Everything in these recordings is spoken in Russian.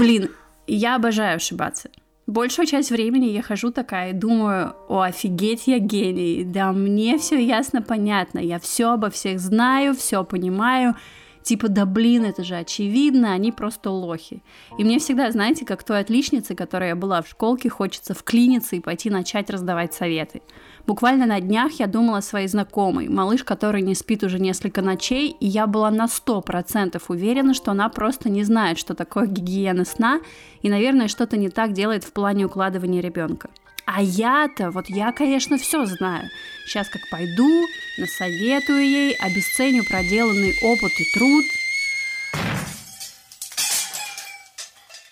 Блин, я обожаю ошибаться. Большую часть времени я хожу такая и думаю: о, офигеть, я гений, да мне все ясно, понятно, я все обо всех знаю, все понимаю, типа, да блин, это же очевидно, они просто лохи. И мне всегда, знаете, как той отличнице, которая была в школке, хочется вклиниться и пойти начать раздавать советы. Буквально на днях я думала о своей знакомой, малыш, который не спит уже несколько ночей, и я была на 100% уверена, что она просто не знает, что такое гигиена сна, и, наверное, что-то не так делает в плане укладывания ребенка. А я-то, вот я, конечно, все знаю. Сейчас как пойду, насоветую ей, обесценю проделанный опыт и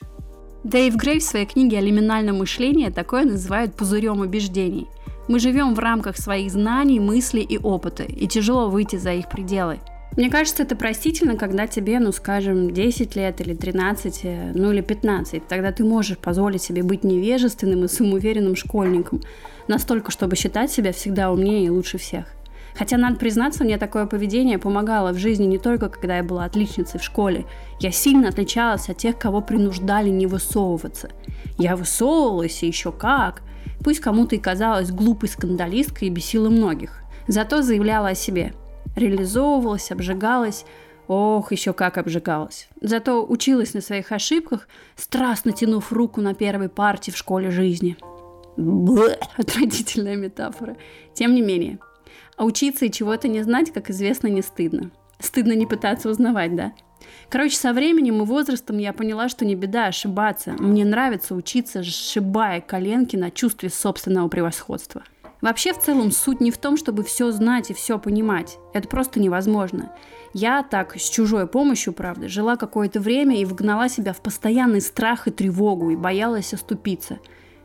труд. Дэйв Грей в своей книге о лиминальном мышлении такое называет пузырем убеждений. Мы живем в рамках своих знаний, мыслей и опыта, и тяжело выйти за их пределы. Мне кажется, это простительно, когда тебе, ну скажем, 10 лет или 13, ну или 15. Тогда ты можешь позволить себе быть невежественным и самоуверенным школьником. Настолько, чтобы считать себя всегда умнее и лучше всех. Хотя, надо признаться, мне такое поведение помогало в жизни не только, когда я была отличницей в школе. Я сильно отличалась от тех, кого принуждали не высовываться. Я высовывалась и еще как. Пусть кому-то и казалась глупой скандалисткой и бесила многих. Зато заявляла о себе. Реализовывалась, обжигалась. Ох, еще как обжигалась. Зато училась на своих ошибках, страстно тянув руку на первой партии в школе жизни. Блэ, отвратительная метафора. Тем не менее. А учиться и чего-то не знать, как известно, не стыдно. Стыдно не пытаться узнавать, да? Короче, со временем и возрастом я поняла, что не беда ошибаться. Мне нравится учиться, сшибая коленки на чувстве собственного превосходства. Вообще, в целом, суть не в том, чтобы все знать и все понимать. Это просто невозможно. Я так, с чужой помощью, правда, жила какое-то время и вгнала себя в постоянный страх и тревогу, и боялась оступиться.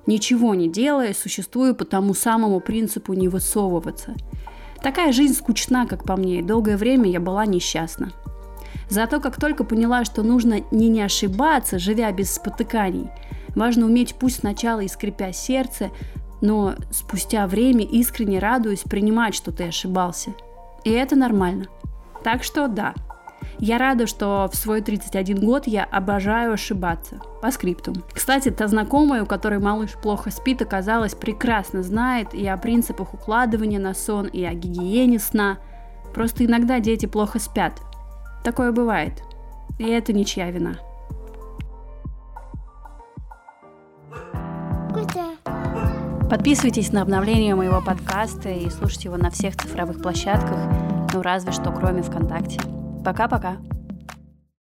Ничего не делая, существую по тому самому принципу не высовываться. Такая жизнь скучна, как по мне, и долгое время я была несчастна. Зато как только поняла, что нужно не ошибаться, живя без спотыканий, важно уметь, пусть сначала и скрипя сердце, но спустя время искренне радуюсь принимать, что ты ошибался. И это нормально. Так что да, я рада, что в свой 31 год я обожаю ошибаться. По скриптум. Кстати, та знакомая, у которой малыш плохо спит, оказалось, прекрасно знает и о принципах укладывания на сон, и о гигиене сна. Просто иногда дети плохо спят. Такое бывает. И это ничья вина. Подписывайтесь на обновления моего подкаста и слушайте его на всех цифровых площадках, ну разве что кроме ВКонтакте. Пока-пока!